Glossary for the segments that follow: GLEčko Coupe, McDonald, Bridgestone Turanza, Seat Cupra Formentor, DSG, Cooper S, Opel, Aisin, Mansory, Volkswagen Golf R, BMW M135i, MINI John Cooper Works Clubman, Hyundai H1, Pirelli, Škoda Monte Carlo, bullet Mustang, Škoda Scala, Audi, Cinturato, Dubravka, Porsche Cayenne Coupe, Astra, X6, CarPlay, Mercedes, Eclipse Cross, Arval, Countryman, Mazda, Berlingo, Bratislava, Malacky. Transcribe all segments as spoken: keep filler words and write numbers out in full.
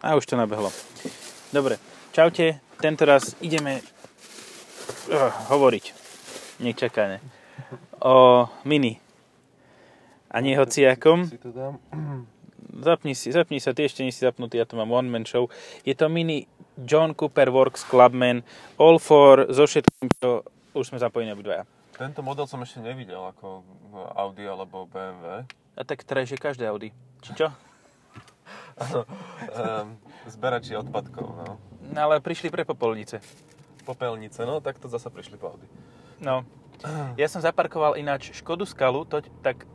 A už to nabehlo. Dobre, čaute. Tento raz ideme uh, hovoriť. Nečakane. O mini. A nie hociakom. Zapni si, zapni sa, ty ešte nie si zapnutý, ja tu mám one man show. Je to mini John Cooper Works Clubman all for so všetkým, čo už sme zapojení obidvaja. Tento model som ešte nevidel ako Audi alebo bé em vé. A tak teraz je každé Audi. Či čo? Áno, zberači odpadkov. No. No ale prišli pre popolnice. Popelnice, no tak to zasa prišli po Audi. No, ja som zaparkoval ináč Škodu Scalu, to tak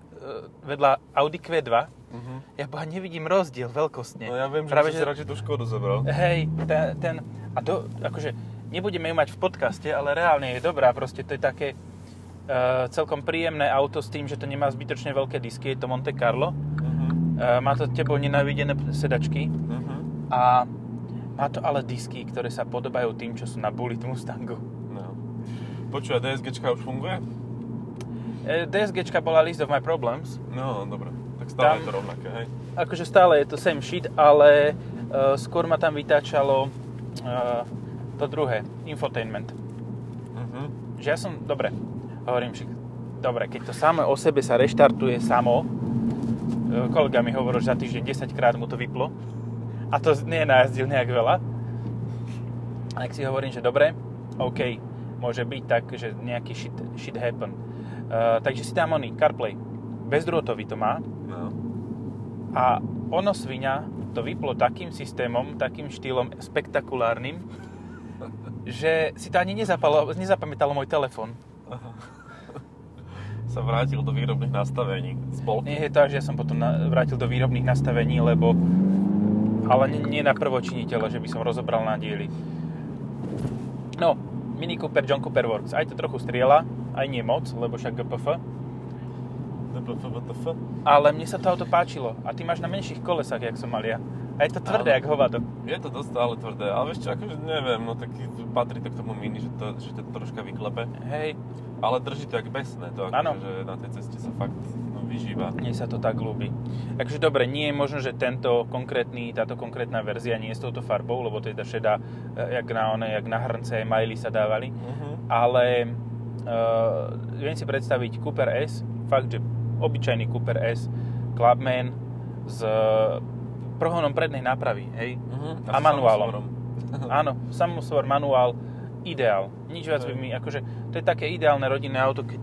vedľa Audi kvé dva. Uh-huh. Ja boha nevidím rozdiel veľkostne. No ja viem, že práve, si že... radšej tú Škodu zobral. Hej, ten, ten... A to akože nebudeme ju mať v podcaste, ale reálne je dobrá. Proste to je také... Uh, celkom príjemné auto s tým, že to nemá zbytočne veľké disky, je to Monte Carlo. Uh-huh. Uh, má to tebou nenávidené sedačky. Uh-huh. A má to ale disky, ktoré sa podobajú tým, čo sú na bullet Mustangu. No. Počuj, a DSGčka už funguje? Uh, DSGčka bola List of My Problems. No, dobre. Tak stále tam, je to rovnaké, hej? Akože stále je to same shit, ale uh, skôr ma tam vytáčalo uh, to druhé, infotainment. Uh-huh. Že ja som, dobre, hovorím, že dobre, keď to samé o sebe sa reštartuje samo, kolega mi hovoril, že za týždeň desaťkrát mu to vyplo a to nie je najazdil nejak veľa. A tak si hovorím, že dobre, OK, môže byť tak, že nejaký shit, shit happen. Uh, takže si tam oný, CarPlay, bezdrôtový to má no. A ono svinia to vyplo takým systémom, takým štýlom spektakulárnym, že si to ani nezapalo, nezapamätalo môj telefon. Aha. Sa vrátil do výrobných nastavení. Spolky. Nie je to, že ja som potom na, vrátil do výrobných nastavení, lebo ale nie, nie na prvočiniteľa, že by som rozobral na diely. No, Mini Cooper John Cooper Works. Aj to trochu strieľa, aj nie moc, lebo však gé pé ef. gé pé ef. Ale mne sa to auto páčilo. A ty máš na menších kolesách, jak som mal ja. A je to tvrdé, ale, jak hovado. Je to dosť stále tvrdé, ale ešte akože neviem, no tak patrí to k tomu mini, že to, že to troška vyklepe. Hej. Ale drží to jak besné, to akože na tej ceste sa fakt no, vyžíva. Mne sa to tak ľúbi. Takže dobre, nie je možno, že tento konkrétny, táto konkrétna verzia nie je s touto farbou, lebo teda šedá, jak na one, jak na hrnce, maily sa dávali. Uh-huh. Ale uh, viem si predstaviť Cooper S, fakt, že obyčajný Cooper S, Clubman z... prhonom prednej nápravy, hej? Uh-huh. A, a manuálom. Áno, samosvor, manuál, ideál. Nič viac by mi, akože, to je také ideálne rodinné auto, keď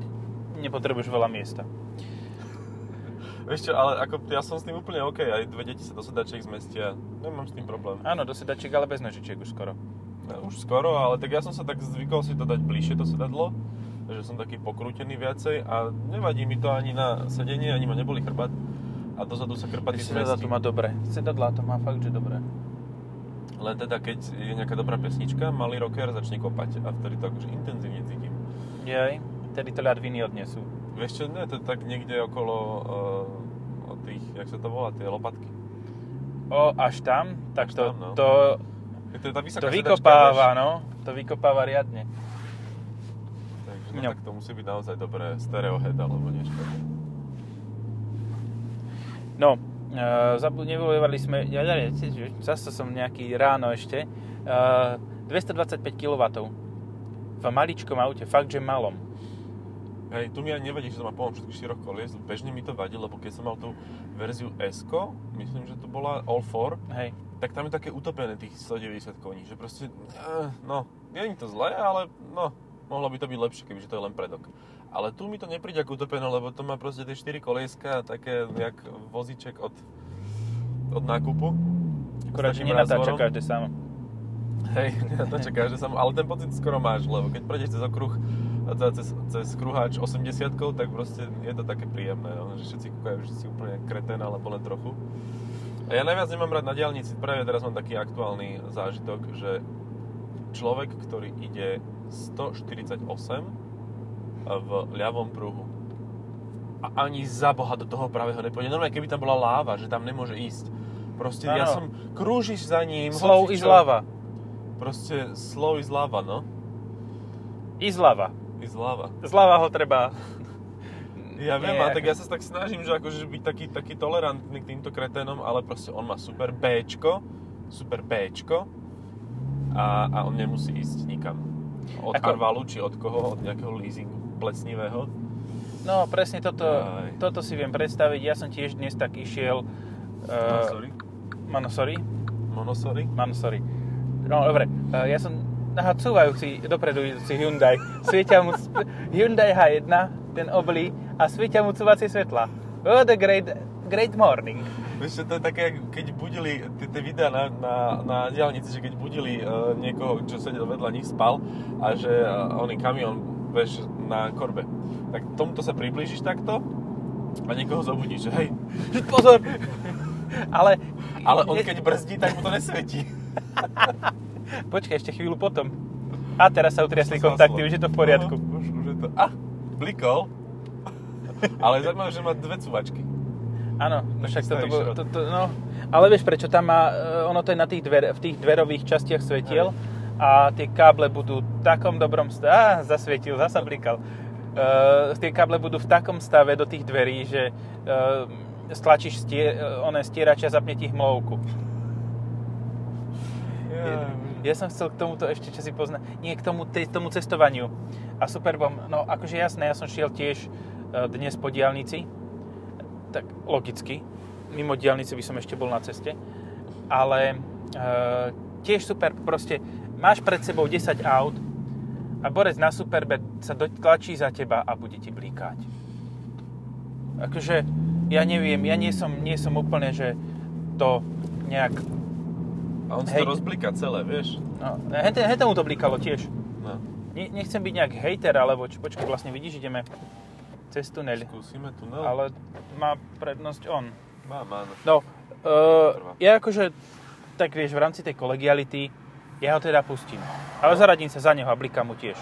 nepotrebuješ veľa miesta. Vieš čo, ale ako, ja som s tým úplne OK, aj dve deti sa do sedačiek zmestia, nemám s tým problém. Áno, do sedačiek, ale bez nožičiek už skoro. Ja, už skoro, ale tak ja som sa tak zvykol si to dať bližšie to sedadlo, že som taký pokrútený viacej a nevadí mi to ani na sedenie, ani ma neboli chrbát. A dozadu sa krpatí zmestí. Sedadlá to má dobre. Sedadlá to má fakt, že dobre. Len teda, keď je nejaká dobrá pesnička, malý rocker začne kopať. A vtedy to akože intenzívne cítim. Jej, vtedy to ľadviny odnesú. Vieš čo, ne, to je tak niekde okolo uh, tých, jak sa to volá, tie lopatky. O, až tam? Tak až to, tam, no. to, to, je tá vysoká to vykopáva, až... no. To vykopáva riadne. Takže no, no. Tak to musí byť naozaj dobré stereohead alebo niečo. No, e, zabu- nevojevali sme, ja neviem, zase som nejaký ráno ešte, e, dvestodvadsaťpäť kilowattov v maličkom aute, fakt, že malom. Hej, tu mi ani nevadí, že to má plnom všetkých štyroch kolies, bežne mi to vadí, lebo keď som mal tú verziu S-ko, myslím, že to bola all four, hej. Tak tam je také utopené tých stodeväťdesiat koní, že proste, e, no, nie je to zlé, ale no, mohlo by to byť lepšie, kebyže to je len predok. Ale tu mi to nepríde ako utopené, lebo to má proste tie štyri kolieska, také jak vozíček od, od nákupu. Akorát, že nenatáča každé samo. Hej, nenatáča každé samo, ale ten pocit skoro máš, lebo keď prejdeš cez okruh, cez, cez kruháč osemdesiatkou, tak proste je to také príjemné, no, že všetci kúkajú, že si úplne kreten, alebo len trochu. A ja najviac nemám rád na diaľnici, práve teraz mám taký aktuálny zážitok, že človek, ktorý ide sto štyridsaťosem, v ľavom pruhu. A ani za boha do toho pravého nepôjde. Normálne, keby tam bola láva, že tam nemôže ísť. Proste ano. Ja som... Krúžiš za ním... Slow is lava. Proste slow is lava, no. Is lava. Is lava. Z lava ho treba... Ja viem, Nie, a tak ja sa tak snažím, že akože byť taký, taký tolerantný k týmto kreténom, ale proste on má super Bčko, super Bčko a, a on nemusí ísť nikam. Od Ako... Arvalu, či od koho, od nejakého leasingu plecnivého. No, presne toto, toto si viem predstaviť. Ja som tiež dnes tak išiel... Uh, Mansory. Mansory? Mansory. No, dobre. Uh, ja som nahacúvajúci, dopredujúci Hyundai. Svietia mu... Hyundai há jedna, ten oblí, a svietia mu cúvacie svetla. Oh, the great, great morning. Vieš, to je také, keď budili tie videá na, na, na diaľnici, že keď budili uh, niekoho, čo sedel vedľa nich, spal, a že uh, oný kamión, vieš, na korbe. Tak tomuto sa priblížiš takto a niekoho zobudíš, že hej, pozor! Ale, ale on je... keď brzdí, tak mu to nesvietí. Počkaj, ešte chvíľu potom. A teraz sa utriasli kontakty, už je to v poriadku. No, už, už je to... A, blikol. Ale zaujímavé, že má dve cúvačky. Áno, však toto bolo... To, to, no. Ale vieš prečo, tam má... Ono to je na tých dver, v tých dverových častiach svetiel. Aj. A tie káble budú v takom dobrom stave... Á, zasvietil, zasa blikal. Uh, tie káble budú v takom stave do tých dverí, že uh, stlačíš stier, oné stierače a zapne ti hmlovku. Yeah. Ja, ja som chcel k tomuto ešte, čo si pozná... Nie, k tomu, t- tomu cestovaniu. A Superbom, no akože jasné, ja som šiel tiež uh, dnes po diaľnici. Tak logicky. Mimo diaľnice by som ešte bol na ceste. Ale uh, tiež super, proste... Máš pred sebou desať aut a borec na Superbe sa dotlačí za teba a bude ti blíkať. Akože, ja neviem, ja nie som, nie som úplne, že to nejak... A on hej... si to rozblíka celé, vieš? No, hej, hej tomu to blíkalo tiež. No. Ne, nechcem byť nejak hejter, alebo čo, počkaj, vlastne vidíš, ideme cez tunel. Skúsime tunel. Ale má prednosť on. Má, má. No, uh, ja akože, tak vieš, v rámci tej kolegiality... Ja ho teda pustím. Ale zaradím sa za neho a blikám mu tiež.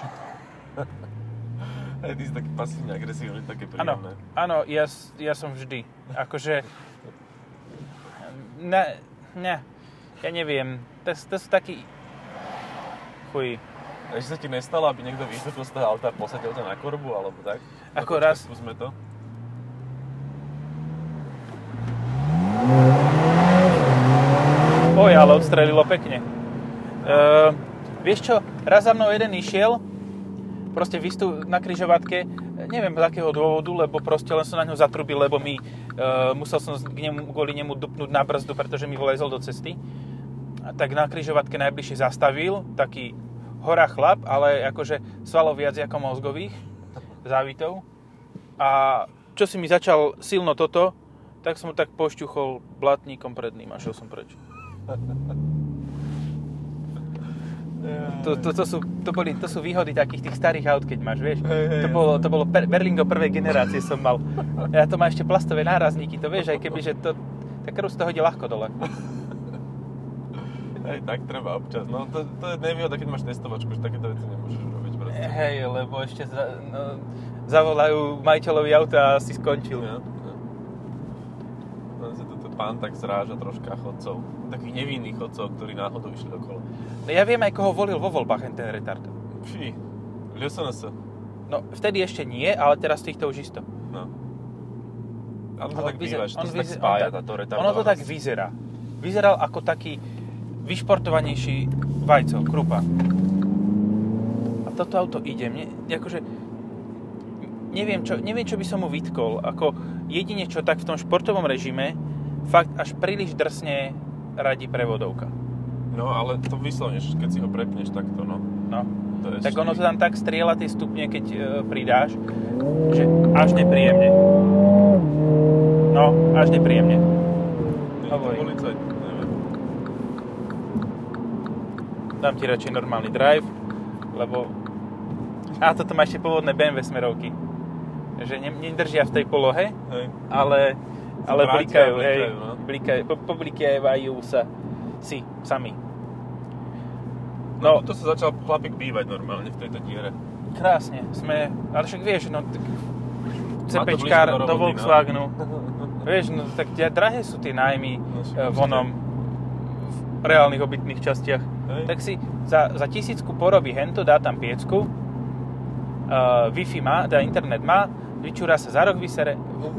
Ty si taký pasívne agresívne, také príjemné. Áno, ja, ja som vždy. Akože... Ne, ne, ja neviem. To, to sú takí... Chuj. Takže sa ti nestalo, aby niekto vystúpil z toho auta a posadil ťa na korbu, alebo tak? Ako no, raz... Skúsme to. Oj, ale odstrelilo pekne. Uh, vieš čo, raz za mnou jeden išiel, proste vystúpil na križovatke, neviem z akého dôvodu, lebo proste len som na ňo zatrubil, lebo mi, uh, musel som k nemu, kvôli nemu dupnúť na brzdu, pretože mi vlezol do cesty. A tak na križovatke najbližšie zastavil, taký hora chlap, ale akože svalov viac ako mozgových závitov. A čo si mi začal silno toto, tak som ho tak pošťuchol blatníkom predným a šiel som preč. To, to, to, sú, to, boli, to sú výhody takých tých starých aut, keď máš, vieš. Hey, hey, to bolo, to bolo per, Berlingo prvej generácie som mal. Ja to má ešte plastové nárazníky, to vieš, aj keby, že to... Tá krv z toho ide ľahko dole. Hej, tak treba občas. No, to, to je nevýhoda, keď máš testovačku, už takéto veci nemôžeš robiť proste. Hej, lebo ešte za, no, zavolajú majiteľovi auta a si skončil. Ja, ja. No, sa toto pán tak zráža troška chodcov. Takých nevinných chodcov, ktorí náhodou išli okolo. Ja viem aj, koho volil vo voľbách ten retard. Fí, es en es. No, vtedy ešte nie, ale teraz týchto už isto. No. A to tak vyzerá, že to sa tak spája táto retardová. Ono to tak vyzerá. Vyzeral ako taký vyšportovanejší vajco, krupa. A toto auto ide. Mne, akože, neviem, čo, neviem, čo by som mu vytkol. Ako jedine, čo tak v tom športovom režime fakt až príliš drsne radí prevodovka. No, ale to vyslovneš, keď si ho prepneš takto, no. No, to tak ono to tam tak strieľa tie stupne, keď e, pridáš, že až nepríjemne. No, až nepríjemne. Je to policajt, neviem. Dám ti radšej normálny drive, lebo... Á, toto má ešte pôvodné bé em vé smerovky. Že nedržia v tej polohe, hej. ale... Ale blikajú, hej, no? blikajú, poblikiavajú sa si, sami. No, no, to sa začal chlapík bývať normálne v tejto diere. Krásne, sme, ale však vieš, no, tak cepečkár do, do Volkswagenu. No. Vieš, no, tak tia, drahé sú tie nájmy no, vonom v reálnych obytných častiach. Hej. Tak si za, za tisícku porobí hento, dá tam piecku, uh, Wi-Fi má, dá internet má, vyčúra sa za rok, vysere,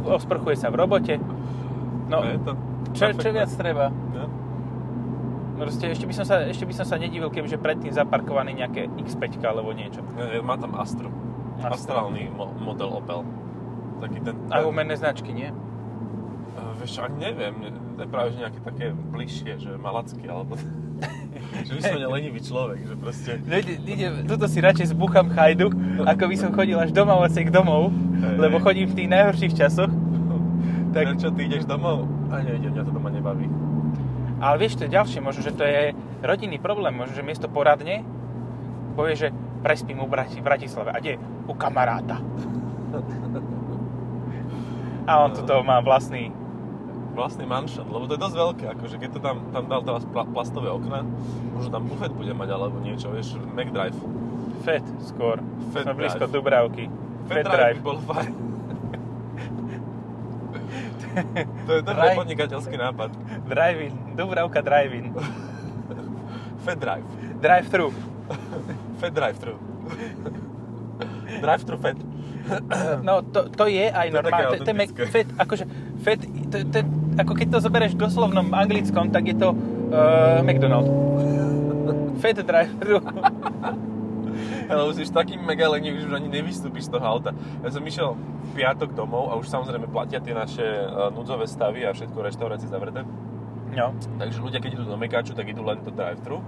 osprchuje sa v robote. No, čo, čo viac treba? No. No Proste ešte by som sa, ešte by som sa nedivil, kebyže predtým zaparkovaný nejaké iks päť alebo niečo. Má tam Astru. Astrálny mo- model Opel. Taký ten... A umenné značky, nie? Uh, vieš čo, ani neviem. To je práve nejaké také bližšie, že malacky, alebo... že by som lenivý človek, že proste... Tuto si radšej zbúcham chajdu, ako by som chodil až domávaciek domov, hey, lebo chodím v tých najhorších časoch. Tak... Čo, ty ideš domov? A nejdem, mňa to doma nebaví. Ale vieš, to je ďalšie, možno, že to je rodinný problém, možno, že miesto poradne povie, že prespím u Brati, v Bratislave. A kde? U kamaráta. A on tuto má vlastný... Vlastný manšon, lebo to je dosť veľké. Akože keď to tam, tam dal teraz plastové okna, možno tam bufet bude mať, alebo niečo, vieš, McDrive. Fet skôr. Fet Sme drive. Blízko Dubravky. Fet, Fet drive. drive by bol fajn. To je dobrý podnikateľský nápad. Drive-in. Dubravka drive-in. Fet drive. Drive-thru. Fet drive-thru. Drive-thru fet. No, to, to je aj normálne. To je Mac Fet. Akože Fet, to, to, ako keď to zoberieš v doslovnom anglickom, tak je to uh, McDonald. Fet drive-thru. Ale už ješ taký mega lenivý, že už ani nevystúpiš z toho auta. Ja som išiel v piatok domov a už samozrejme platia tie naše núdzové stavy a všetko reštaurácie zavreté. No. Takže ľudia, keď idú do Mekáču, tak idú len do drive-thru.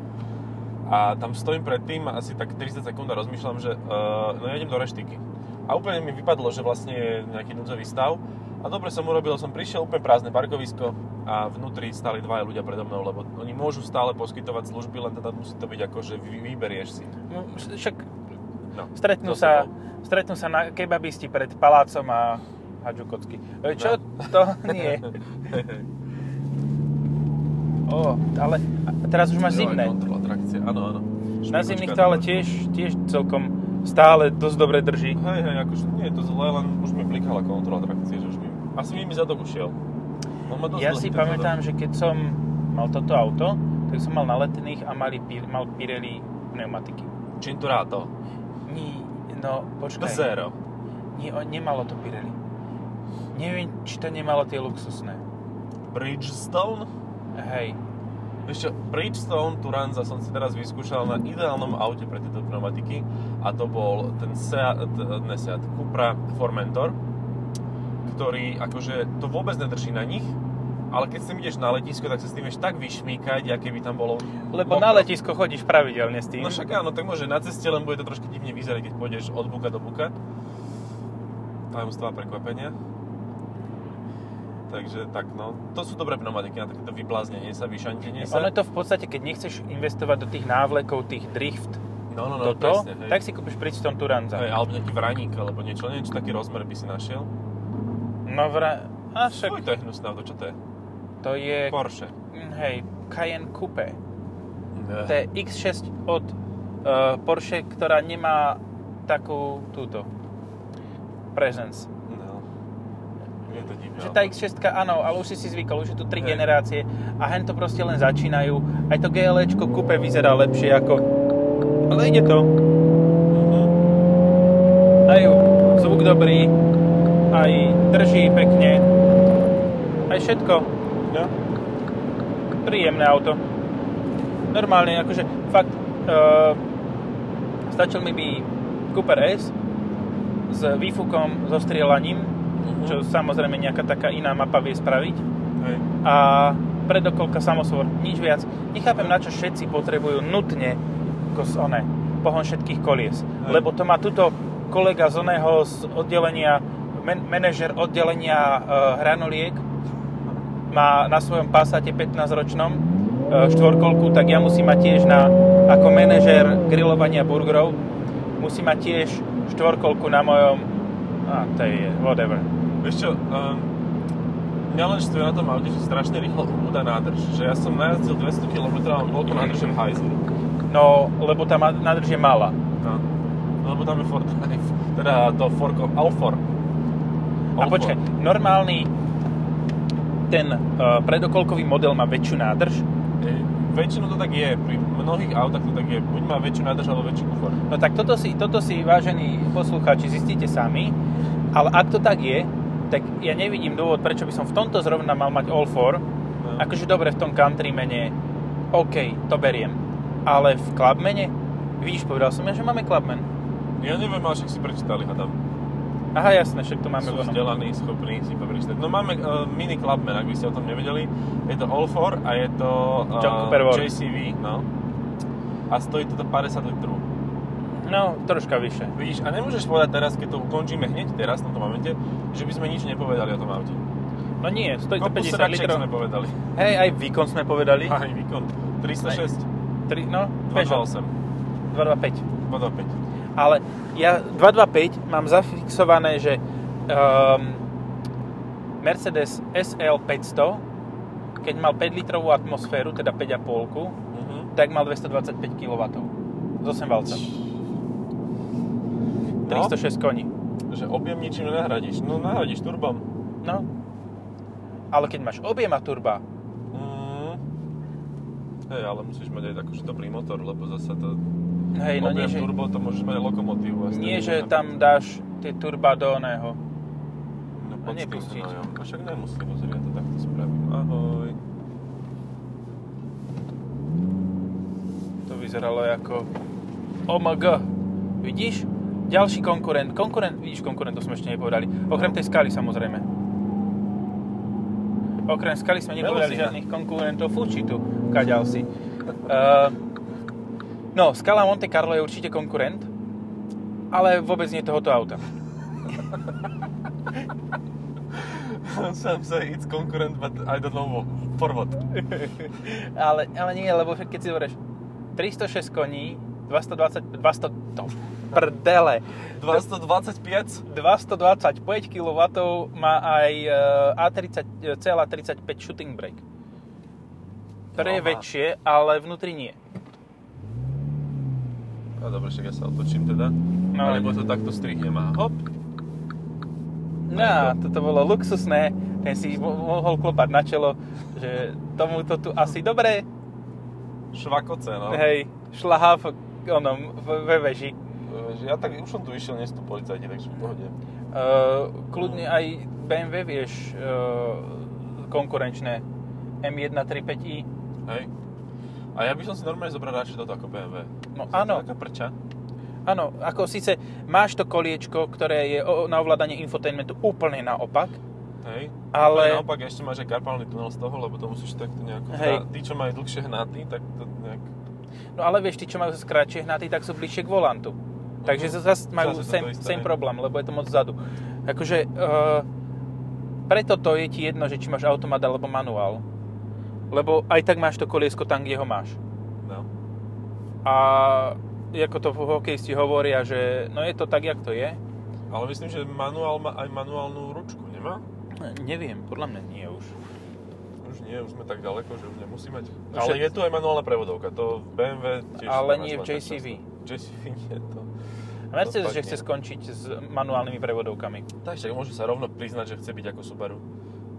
A tam stojím pred tým asi tak tridsať sekúnd a rozmýšľam, že uh, no ja idem do reštiky. A úplne mi vypadlo, že vlastne je nejaký núdzový stav. A dobre som urobil, som prišiel, úplne prázdne parkovisko a vnútri stáli dvaja ľudia predo mnou, lebo oni môžu stále poskytovať služby, len teda musí to byť ako, že vyberieš si. No, však no, stretnú, sa, stretnú sa na kebabisti pred palácom a hadžukocky. Čo no. To nie? Ó, ale teraz už máš zimné. Kontrol, atrakcie, áno, áno. Na zimných to ale tiež, tiež celkom stále dosť dobre drží. Hej, hej, akože nie je to zle, len už mi blikala kontrol atrakcie, že už mi... Asi mi mi zadok ušiel. Ja si pamätám, že keď som mal toto auto, tak som mal na Letných a mali, mal Pirelli pneumatiky. Cinturato. Ní, no, počkaj. Zero. Nie, nemalo to Pirelli. Neviem, či to nemalo tie luxusné. Bridgestone? Hej. Vieš čo, Bridgestone Turanza som si teraz vyskúšal na ideálnom aute pre tieto pneumatiky a to bol ten Seat, ne Seat, Cupra Formentor, ktorý akože to vôbec nedrží na nich, ale keď si ideš na letisko, tak sa s tým vieš tak vyšmýkať, aké by tam bolo... Lebo mokro. Na letisko chodíš pravidelne s tým. No však áno, tak môže na ceste, len bude to trošku divne vyzerať, keď pôjdeš od buka do buka. Tajomstvá prekvapenia. Takže tak, no, to sú dobré pneumatiky na takéto vybláznenie sa, vyšantenie sa. Ono je to v podstate, keď nechceš investovať do tých návlekov, tých drift, no, no, no, toto, presne, tak si kúpiš Bridgestone Turanza. Hej, alebo nejaký vraník, alebo niečo, niečo taký rozmer by si našiel. No vra... A však... Svoj to je hnusné auto, čo to je? To je... Porsche. Hej, Cayenne Coupe. Ne. To je iks šesť od uh, Porsche, ktorá nemá takú túto presence. To divné, že tá iks šestka, áno, ale už si si zvykol, už je tu tri generácie a hen to proste len začínajú. Aj to GLEčko Coupe vyzerá lepšie ako... Ale ide to. Mm-hmm. Aj zvuk dobrý, aj drží pekne, aj všetko. No. Príjemné auto. Normálne, akože fakt, uh, stačil mi by Cooper S s výfukom, so strieľaním, Uh-huh. čo samozrejme nejaká taká iná mapa vie spraviť. Hej. A predokolka samosvor, nič viac. Nechápem, na čo všetci potrebujú nutne one, pohon všetkých kolies. Hej. Lebo to má tuto kolega z oného z oddelenia, man- manažer oddelenia uh, hranoliek, má na svojom Passate pätnásťročnom uh, štvorkolku, tak ja musím mať tiež na, ako manažer grilovania burgerov, musím mať tiež štvorkolku na mojom. A to je whatever. Vieš čo, um, mňa len štve na tom aute, že strašne rýchlo ubúda nádrž. Že ja som najazdil dvesto kilometrov a bol to nádrže v Aisinu. No, lebo tá nádrž je malá. No, lebo tam je Ford Drive. Teda to Forko, Alfor. A počkaj, normálny ten uh, predokolkový model má väčšiu nádrž? E- Väčšinou to tak je, pri mnohých autách to tak je, buď má väčšiu nádrž, alebo väčší kufor. No tak toto si, toto si, vážení poslucháči, zistíte sami, ale ak to tak je, tak ja nevidím dôvod, prečo by som v tomto zrovna mal mať all four. No. Akože dobre, v tom Countrymane OK, to beriem. Ale v Clubmane? Vidíš, povedal som ja, že máme Clubman. Ja neviem, ale však si prečítali, hadam. Aha, jasné, však to máme. Sú vzdelaní, schopní si to prečítať. No máme uh, mini Clubman, ak by ste o tom nevedeli. Je to All four a je to uh, jé cé vé. No. A stojí toto päťdesiat litrov. No, troška vyššie. Vidíš, a nemôžeš povedať teraz, keď to ukončíme hneď teraz, na tom momente, že by sme nič nepovedali o tom aute. No nie, stojí to päťdesiat litrov. Sme povedali. Hej, aj výkon sme povedali. Aj výkon. tristošesť. Tri, no, dvestodvadsaťosem. dvestodvadsaťpäť. dvestodvadsaťpäť. Ale ja dvestodvadsaťpäť mám zafixované, že um, Mercedes es el päťsto, keď mal päť litrovú atmosféru, teda päť a polku, mm-hmm. tak mal dvestodvadsaťpäť kilowattov z osem valcov. No, tristošesť koní. Že objem ničím nenahradíš. No nahradíš turbom. No. Ale keď máš objem a turba. Mm. Hej, ale musíš mať aj akože dobrý motor, lebo zase to... Hej, no objem nie, turbo, to môžeš mať lokomotívu. Nie, že nabíc. Tam dáš tie turba do oného. No počkej, no jo. A však nemusí, pozri, ja to takto spravím. Ahoj. To vyzeralo ako... O M G. Vidíš? Ďalší konkurent, konkurent, vidíš, konkurent, to sme ešte nepovedali. Okrem tej Skaly, samozrejme. Okrem Skaly sme nepovedali žiadnych konkurentov Fujitu, kaďal si. Uh, no, Skala Monte Carlo je určite konkurent, ale vôbec nie tohoto auta. Sam say it's konkurent, but I don't know for what. ale, ale nie, lebo keď si hovoríš, tristošesť koní, dvestodvadsať, dvestodvadsať, prdele. dvestodvadsaťpäť? dvestodvadsaťpäť kilowattov má aj á tridsať celá tridsaťpäť shooting brake. Ktoré je väčšie, ale vnútri nie. No dobre, však ja sa otočím teda. No, alebo to takto strihnem a hop. No, toto bolo luxusné. Ten si mohol klopať na čelo, že tomuto tu asi dobre. Švakoce, no. Hej, šlahá v onom, ve veži. Ja tak už som tu išiel, nie sú tu policajti, takže v pohode. Uh, kľudne aj bé em vé vieš uh, konkurenčné em jedna tridsaťpäť i. Hej. A ja by som si normálne zobral radšej toto ako bé em vé. No to áno. Taká prča. Áno, ako síce máš to koliečko, ktoré je o, na ovládanie infotainmentu úplne naopak. Hej, ale naopak ešte máš aj karpálny tunel z toho, lebo to musíš takto nejako... Hej. Tí, čo majú dlhšie hnaty, tak to nejak... No ale vieš, tí, čo majú kratšie hnaty, tak sú bližšie k volantu. Takže zase majú sem, sem problém, lebo je to moc vzadu. Akože, uh, preto to je ti jedno, že či máš automat alebo manuál. Lebo aj tak máš to koliesko tam, kde ho máš. No. A ako to hokejisti hovoria, že no je to tak, jak to je. Ale myslím, že manuál má aj manuálnu ručku, nemá? Neviem, podľa mňa nie už. Už nie, už sme tak ďaleko, že už nemusí mať. Ale je tu aj manuálna prevodovka, to v bé em vé tiež... Ale nie v jé cé vé. jé cé vé nie je to. A Mercedes, že chce skončiť s manuálnymi prevodovkami. Tak ešte môže sa rovno priznať, že chce byť ako Subaru.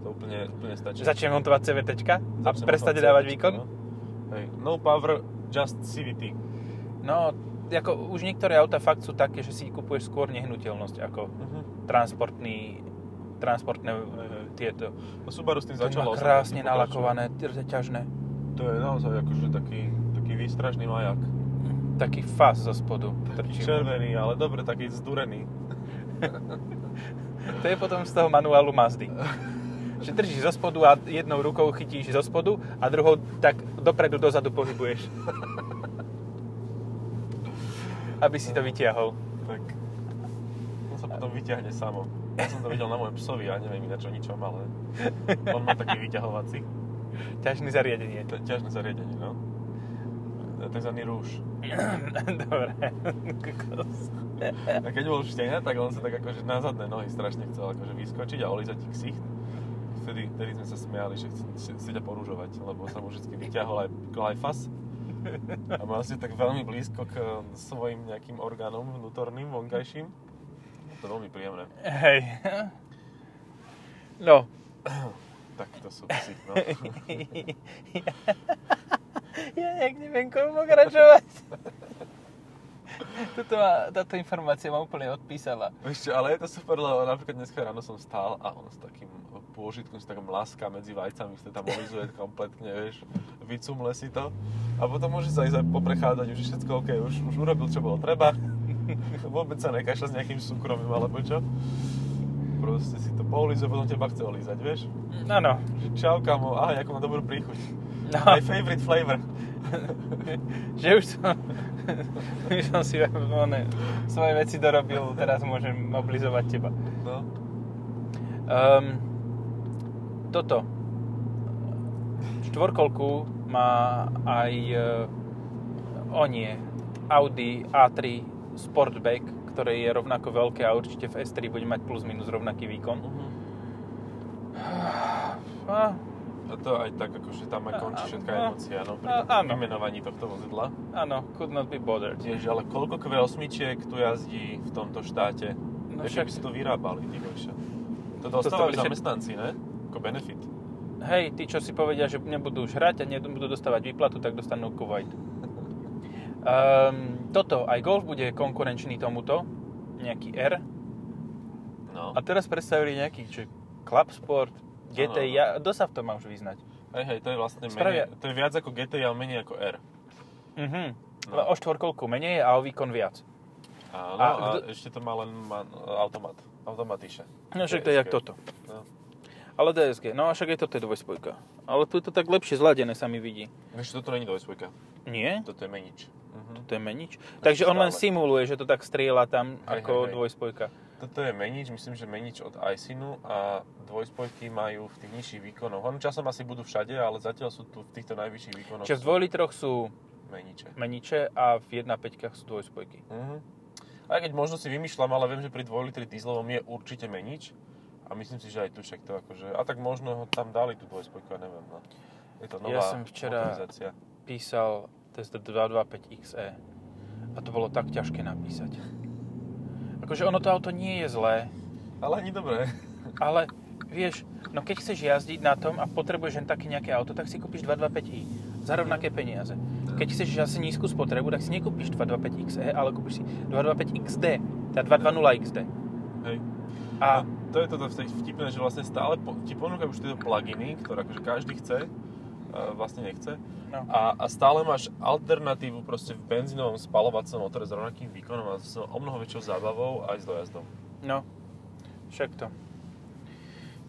To úplne, úplne stačí. Začne montovať cé vé téčka a prestať dávať výkon? No. Hey. No power, just cé vé té. No, ako už niektoré auta fakt sú také, že si kupuješ skôr nehnuteľnosť ako uh-huh. transportný, transportné uh, tieto. No Subaru s tým začalo. To má krásne nalakované, ťažné. To je naozaj akože taký, taký výstražný majak. Taký fas zo spodu. Taký červený, ale dobre, taký zdurený. To je potom z toho manuálu Mazdy. Že držíš zo spodu a jednou rukou chytíš zo spodu a druhou tak dopredu, dozadu pohybuješ. Aby si to vytiahol. Tak. On sa potom vyťahne samo. Ja som to videl na mojom psovi, ja neviem ináč o ničom, ale on má taký vyťahovací. Ťažné zariadenie. Ťažné zariadenie, no. Takzvaný rúž. Dobre. A keď bol šteňa, tak on sa tak akože na zadné nohy strašne chcel akože vyskočiť a olízať ti ksicht. Vtedy, vtedy sme sa smiali, že chce ťa porúžovať, lebo sa mu vždy vyťahol aj glajfas. A mal si tak veľmi blízko k svojim nejakým orgánom vnútorným, vonkajším. To je veľmi príjemné. Hej. No. Tak to sú psi, no. Ja nejak neviem, komu pokračovať. Táto informácia ma úplne odpísala. Ešte, ale je to super, lebo napríklad dneska ráno som stál a on s takým pôžitkom, s takým láska medzi vajcami, ktorý tam olizuje kompletne, vieš, vycumle si to a potom môže sa ísť aj poprechádzať, už všetko OK, už, už urobil, čo bolo treba. Vôbec sa nekašľa s nejakým súkromím alebo čo. Proste si to poulízol, potom teba chce olízať, vieš? Áno. No. Čau, kamo, aha, ako má dobrú príchuť. No. My favorite flavor. Že už som, už som si one, svoje veci dorobil, teraz môžem oblízovať teba. No. Um, toto. Štvorkolku má aj uh, onie Audi á tri Sportback, ktoré je rovnako veľké a určite v es tri bude mať plus minus rovnaký výkon. Uh-huh. A, a to aj tak, akože tam aj končí všetká a, emócia, no, pri a, vymenovaní tohto vozidla. Áno, could not be bothered. Jež, ale koľko kvé osmičiek tu jazdí v tomto štáte? No však by si to vyrábali, týkoľšia. To dostávajú zamestnanci, ne? Ako benefit. Hej, tí, čo si povedia, že nebudú už hrať a nebudú dostávať výplatu, tak dostanú kuwait. Um, toto, aj Golf bude konkurenčný tomuto, nejaký R. No. A teraz predstavili nejaký, čo je Club Sport, gé té í, no, no. Kto sa v tom má už vyznať? Hej, hej, to je vlastne Spravia... menej, to je viac ako gé té í, ale menej ako R. Mhm, no. O štvorkolku menej a o výkon viac. Áno, a, a kdo... ešte to má len man... automat, automatiše. No však to je jak toto. No. Ale dé es gé, no však aj toto je dvojspojka. Ale tu je to tak lepšie zladené, sa mi vidí. Ešte toto není dvojspojka. Nie? Toto je menič. Uh-huh. Toto je menič? Ešte takže on stále len simuluje, že to tak strieľa tam hej, ako hej, dvojspojka. Toto je menič, myslím, že menič od Aisinu a dvojspojky majú v tých nižších výkonoch. Ono časom asi budú všade, ale zatiaľ sú tu v týchto najvyšších výkonoch. Čiže v dvoj litroch sú meniče, meniče a v jedna celá päť sú dvojspojky. Uh-huh. Aj keď možno si vymýšľam, ale viem, že pri dvojlitri dieselovom je určite menič. A myslím si, že aj tu však to akože... A tak možno ho tam dali tú dvojspojku, ja neviem. No. Je to nová ja som včera písal test dvestodvadsaťpäť iks é a to bolo tak ťažké napísať. Akože ono to auto nie je zlé. Ale ani dobré. Ale vieš, no keď chceš jazdiť na tom a potrebuješ len také nejaké auto, tak si kúpiš dvestodvadsaťpäť i za rovnaké peniaze. Keď chceš asi nízku spotrebu, tak si nekúpiš dvestodvadsaťpäť iks é, ale kúpiš si dvestodvadsaťpäť iks dé, tá dvestodvadsať iks dé. Hej. A to je toto vtipné, že vlastne stále po, ti ponúkajú už tieto pluginy, ktoré akože každý chce, vlastne nechce. No. A, a stále máš alternatívu proste v benzínovom spalovacom motore s rovnakým výkonom a s o mnoho väčšou zábavou aj s dojazdom. No, však to.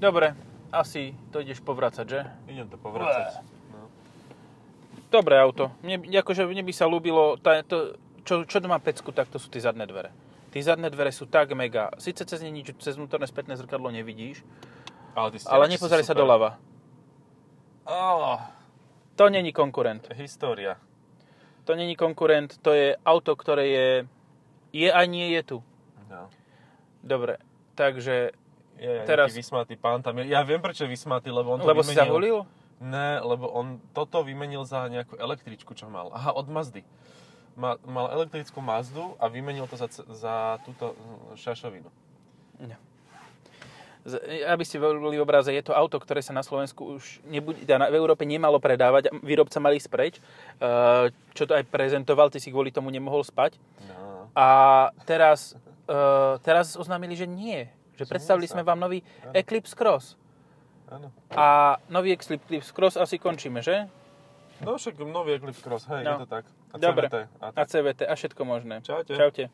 Dobre, asi to ideš povracať, že? Idem to povracať. No. Dobré auto. Mne, akože mne by sa ľúbilo, tá, to, čo, čo to má pecku, tak to sú tie zadné dvere. Tí zadné dvere sú tak mega. Sice cez ne nič, cez vnútorné spätné zrkadlo nevidíš, ale, ale nepozeraj sa doľava. Oh. To není konkurent. História. To není konkurent, to je auto, ktoré je... Je a nie je tu. No. Dobre, takže... Je teraz... vysmatý pán tam. Ja viem, prečo je vysmatý, lebo on to lebo vymenil... Lebo si zavolil? Ne, lebo on toto vymenil za nejakú električku, čo mal. Aha, od Mazdy. Mal elektrickú Mazdu a vymenil to za, za túto šašovinu. No. Aby ste boli v obraze, je to auto, ktoré sa na Slovensku už nebude, na, v Európe nemalo predávať. Výrobca mal ísť preč, čo to aj prezentoval, ty si kvôli tomu nemohol spať. No. A teraz, teraz oznámili, že nie. Že predstavili sme vám nový ano. Eclipse Cross. Ano. A nový Eclipse Cross asi končíme, že? No však nový Eclipse Cross, hej, no. Je to tak. A cé vé té. A, tak. A cé vé té a všetko možné. Čaute. Čaute.